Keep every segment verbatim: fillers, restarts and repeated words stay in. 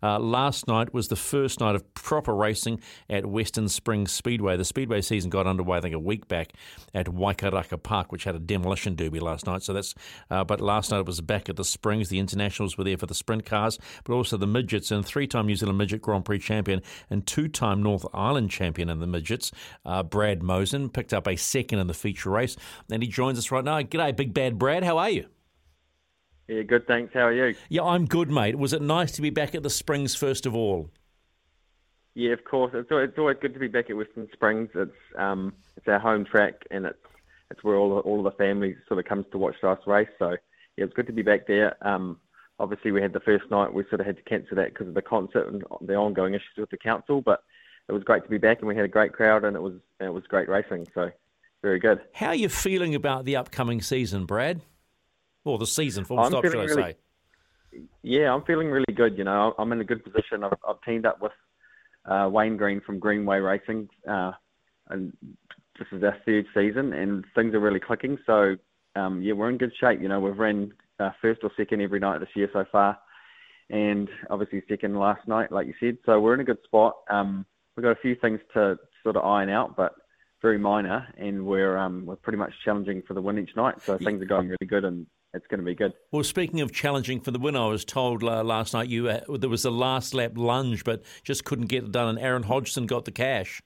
Uh, last night was the first night of proper racing at Western Springs Speedway. The Speedway season got underway, I think, a week back at Waikaraka Park, which had a demolition derby last night. So that's, uh, but last night it was back at the Springs. The internationals were there for the sprint cars, but also the midgets. And three-time New Zealand Midget Grand Prix champion and two-time North Island champion in the midgets, uh, Brad Mosen, picked up a second in the feature race. And he joins us right now. G'day, Big Bad Brad. How are you? Yeah, good, thanks. How are you? Yeah, I'm good, mate. Was it nice to be back at the Springs, first of all? Yeah, of course. It's always, it's always good to be back at Western Springs. It's um, it's our home track, and it's it's where all all of the family sort of comes to watch us race. So, yeah, it's good to be back there. Um, obviously, we had the first night. We sort of had to cancel that because of the concert and the ongoing issues with the council, but it was great to be back, and we had a great crowd, and it was it was great racing, so very good. How are you feeling about the upcoming season, Brad? Or the season, full I'm stop, should I really, say. Yeah, I'm feeling really good. You know, I'm in a good position. I've, I've teamed up with uh, Wayne Green from Greenway Racing, uh, and this is our third season, and things are really clicking. So, um, yeah, we're in good shape. You know, we've ran uh, first or second every night this year so far, and obviously second last night, like you said. So we're in a good spot. Um, we've got a few things to sort of iron out, but very minor, and we're um, we're pretty much challenging for the win each night. So things are going really good, and it's going to be good. Well, speaking of challenging for the win, I was told uh, last night you uh, there was a last lap lunge, but just couldn't get it done, and Aaron Hodgson got the cash.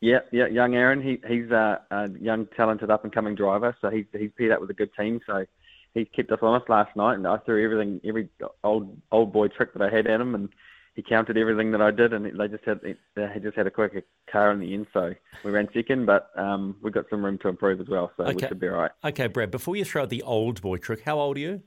yeah, yeah, young Aaron. He he's a, a young, talented, up and coming driver, so he's he's paired up with a good team. So he kept us honest last night, and I threw everything, every old old boy trick that I had at him, and he counted everything that I did, and they just had they just had a quicker car in the end, so we ran second, but um, we've got some room to improve as well, so okay. We should be all right. Okay, Brad, before you throw out the old boy trick, how old are you?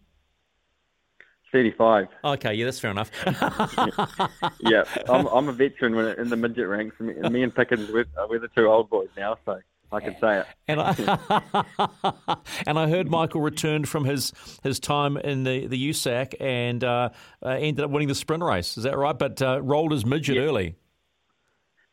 thirty-five. Okay, yeah, that's fair enough. yeah, yeah. I'm, I'm a veteran when in the midget ranks. Me and Pickens, we're, we're the two old boys now, so I can say it. And I, and I heard Michael returned from his, his time in the, the U S A C and uh, uh, ended up winning the sprint race. Is that right? But uh, rolled his midget yeah. early.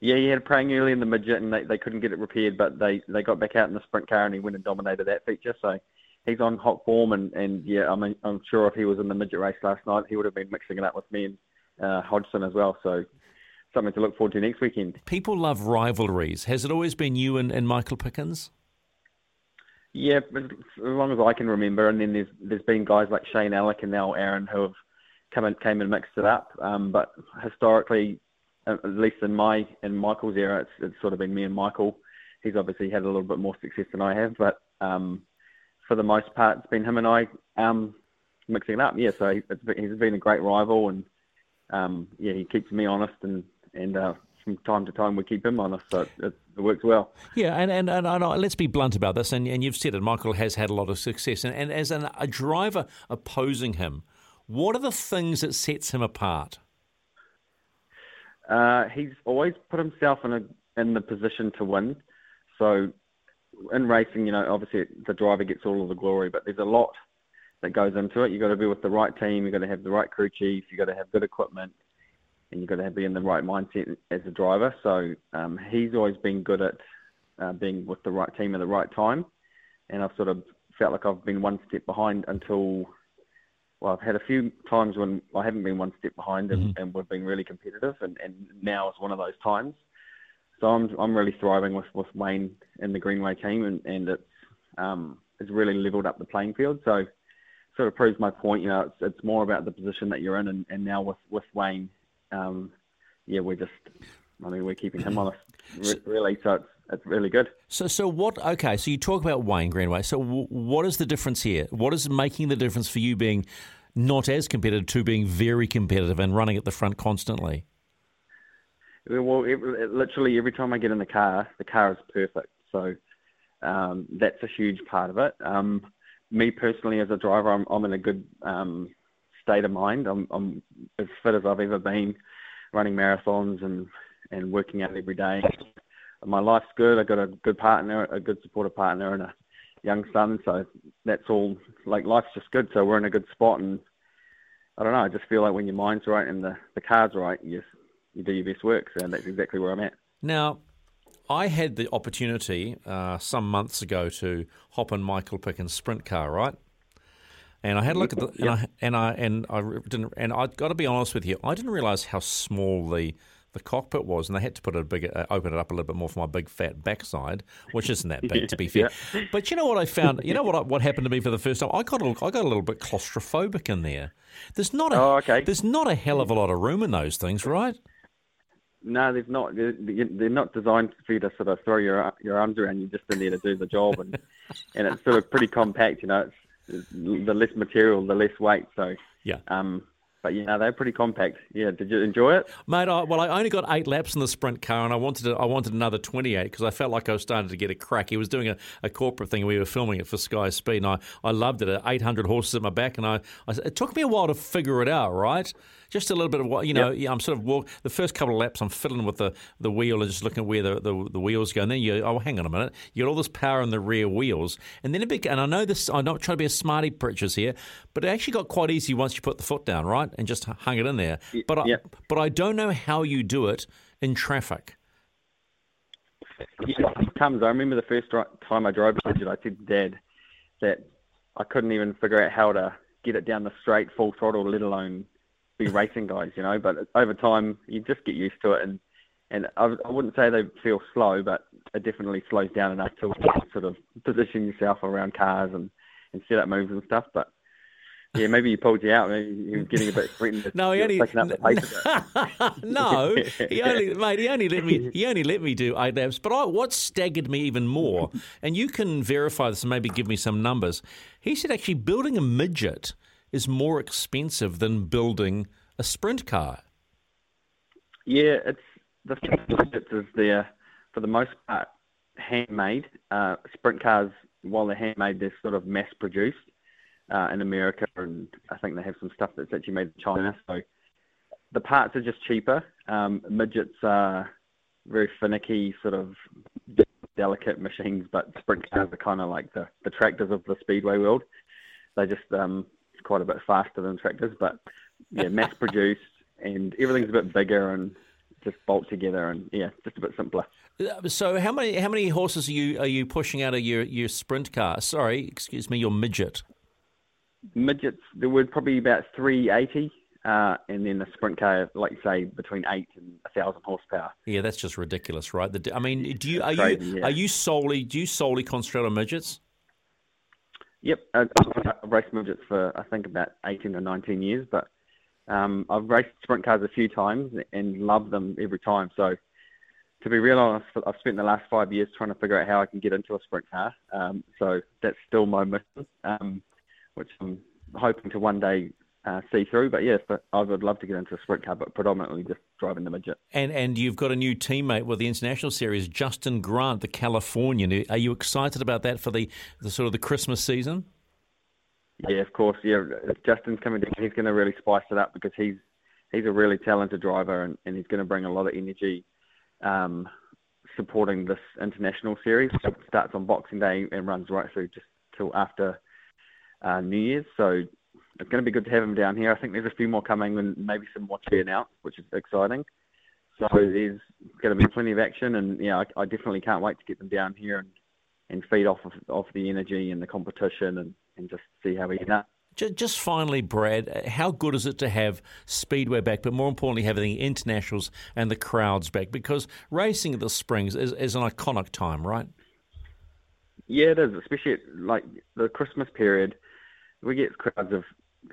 Yeah, he had a prang early in the midget, and they, they couldn't get it repaired, but they, they got back out in the sprint car, and he went and dominated that feature. So he's on hot form, and, and yeah, I'm, I'm sure if he was in the midget race last night, he would have been mixing it up with me and uh, Hodgson as well, so something to look forward to next weekend. People love rivalries. Has it always been you and, and Michael Pickens? Yeah, as long as I can remember. And then there's there's been guys like Shane Alec and now Aaron who have come and came and mixed it up. Um, but historically, at least in my in Michael's era, it's, it's sort of been me and Michael. He's obviously had a little bit more success than I have, but um, for the most part, it's been him and I um, mixing it up. Yeah, so he's he's been a great rival, and um, yeah, he keeps me honest and. And uh, from time to time, we keep him on us, so it, it, it works well. Yeah, and, and, and, and let's be blunt about this, and, and you've said it, Michael has had a lot of success. And, and as an, a driver opposing him, what are the things that sets him apart? Uh, he's always put himself in, a, in the position to win. So in racing, you know, obviously the driver gets all of the glory, but there's a lot that goes into it. You've got to be with the right team, you've got to have the right crew chief, you've got to have good equipment, and you've got to be in the right mindset as a driver. So um, he's always been good at uh, being with the right team at the right time. And I've sort of felt like I've been one step behind until, well, I've had a few times when I haven't been one step behind and, mm-hmm. and we've been really competitive. And, and now is one of those times. So I'm I'm really thriving with, with Wayne and the Greenway team, and, and it's, um, it's really leveled up the playing field. So sort of proves my point. You know, it's, it's more about the position that you're in, and, and now with, with Wayne, Um, yeah, we're just, I mean, we're keeping him honest, really, so it's, it's really good. So so what, okay, so you talk about Wayne Greenway. So w- what is the difference here? What is making the difference for you being not as competitive to being very competitive and running at the front constantly? Well, it, it, literally every time I get in the car, the car is perfect. So um, that's a huge part of it. Um, me personally as a driver, I'm, I'm in a good um, state of mind. I'm, I'm as fit as I've ever been, running marathons and, and working out every day. My life's good. I got a good partner, a good supportive partner, and a young son. So that's all. Like, life's just good. So we're in a good spot, and I don't know. I just feel like when your mind's right and the, the car's right, you you do your best work. So that's exactly where I'm at now. I had the opportunity uh, some months ago to hop in Michael Pickens' sprint car, right? And I had a look at the yep. and I and I, and I didn't and I got to be honest with you, I didn't realise how small the the cockpit was, and they had to put it a big, uh, open it up a little bit more for my big fat backside, which isn't that big to be fair. Yeah. But you know what I found? You know what I, what happened to me for the first time? I got a, I got a little bit claustrophobic in there. There's not a oh, okay. there's not a hell of a lot of room in those things, right? No, there's not. They're, they're not designed for you to sort of throw your your arms around. You're just in there to do the job, and and it's sort of pretty compact. You know, it's, it's the less material, the less weight. So yeah. Um, But, you know, they're pretty compact. Yeah, did you enjoy it? Mate, I, well, I only got eight laps in the sprint car, and I wanted to, I wanted another twenty-eight because I felt like I was starting to get a crack. He was doing a, a corporate thing, and we were filming it for Sky Speed, and I, I loved it. eight hundred horses at my back, and I, I it took me a while to figure it out, right? Just a little bit of what, you know, yep. yeah, I'm sort of walk the first couple of laps, I'm fiddling with the, the wheel and just looking at where the, the, the wheels go. And then you, oh, hang on a minute, you got all this power in the rear wheels. And then it became, and I know this, I'm not trying to be a smarty pritchers here, but it actually got quite easy once you put the foot down, right? And just hung it in there. But yep. I, but I don't know how you do it in traffic. Yeah, it comes. I remember the first time I drove it, I said to Dad that I couldn't even figure out how to get it down the straight full throttle, let alone be racing guys, you know, but over time you just get used to it, and and I, I wouldn't say they feel slow, but it definitely slows down enough to sort of position yourself around cars and, and set up moves and stuff. But yeah, maybe you pulled you out. Maybe you were getting a bit threatened. No, he only taking up the pace of it. No, he only, mate, he only let me. He only let me do eight laps. But I, what staggered me even more, and you can verify this and maybe give me some numbers. He said actually building a midget is more expensive than building a sprint car. Yeah, it's the midgets is there for the most part handmade. Uh, sprint cars, while they're handmade, they're sort of mass produced uh, in America, and I think they have some stuff that's actually made in China. So the parts are just cheaper. Um, midgets are very finicky, sort of delicate machines, but sprint cars are kind of like the, the tractors of the speedway world. They just um, quite a bit faster than tractors, but yeah, mass produced, and everything's a bit bigger and just bolt together, and yeah, just a bit simpler. So how many how many horses are you are you pushing out of your, your sprint car? Sorry, excuse me, your midget. Midgets, there were probably about three eighty, uh, and then the sprint car, like you say, between eight and a thousand horsepower. Yeah, that's just ridiculous, right? The, I mean, do you are crazy, you yeah. are you solely do you solely concentrate on midgets? Yep, I've raced midgets for I think about eighteen or nineteen years, but um, I've raced sprint cars a few times and loved them every time. So to be real honest, I've spent the last five years trying to figure out how I can get into a sprint car. Um, so that's still my mission, um, which I'm hoping to one day uh, see through. But yes, but I would love to get into a sprint car, but predominantly just driving the midget. And and you've got a new teammate with the International Series, Justin Grant, the Californian. Are you excited about that for the, the sort of the Christmas season? Yeah, of course. Yeah, if Justin's coming down, he's going to really spice it up because he's he's a really talented driver, and, and he's going to bring a lot of energy um, supporting this International Series. It starts on Boxing Day and runs right through just till after uh, New Year's. So it's going to be good to have him down here. I think there's a few more coming and maybe some more to be announced, which is exciting. So there's going to be plenty of action, and yeah, I, I definitely can't wait to get them down here and, and feed off of, off the energy and the competition, and, and just see how we end up. Just finally, Brad, how good is it to have Speedway back, but more importantly, having the internationals and the crowds back? Because racing at the Springs is, is an iconic time, right? Yeah, it is, especially at, like the Christmas period. We get crowds of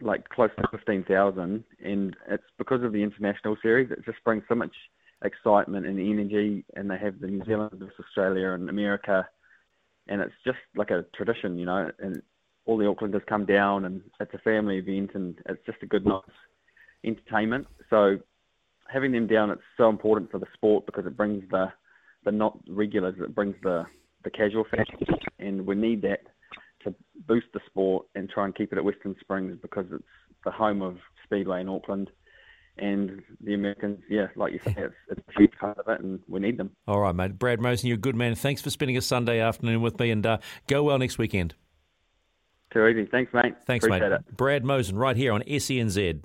like close to fifteen thousand, and it's because of the International Series. It just brings so much excitement and energy, and they have the New Zealand versus Australia and America, and it's just like a tradition, you know, and all the Aucklanders come down, and it's a family event, and it's just a good night's entertainment. So having them down, it's so important for the sport because it brings the, the not regulars, it brings the, the casual fans, and we need that to boost the sport and try and keep it at Western Springs because it's the home of Speedway in Auckland. And the Americans, yeah, like you say, it's, it's a huge part of it and we need them. All right, mate. Brad Mosen, you're a good man. Thanks for spending a Sunday afternoon with me, and uh, go well next weekend. Too easy. Thanks, mate. Thanks, Appreciate mate. It. Brad Mosen right here on S E N Z.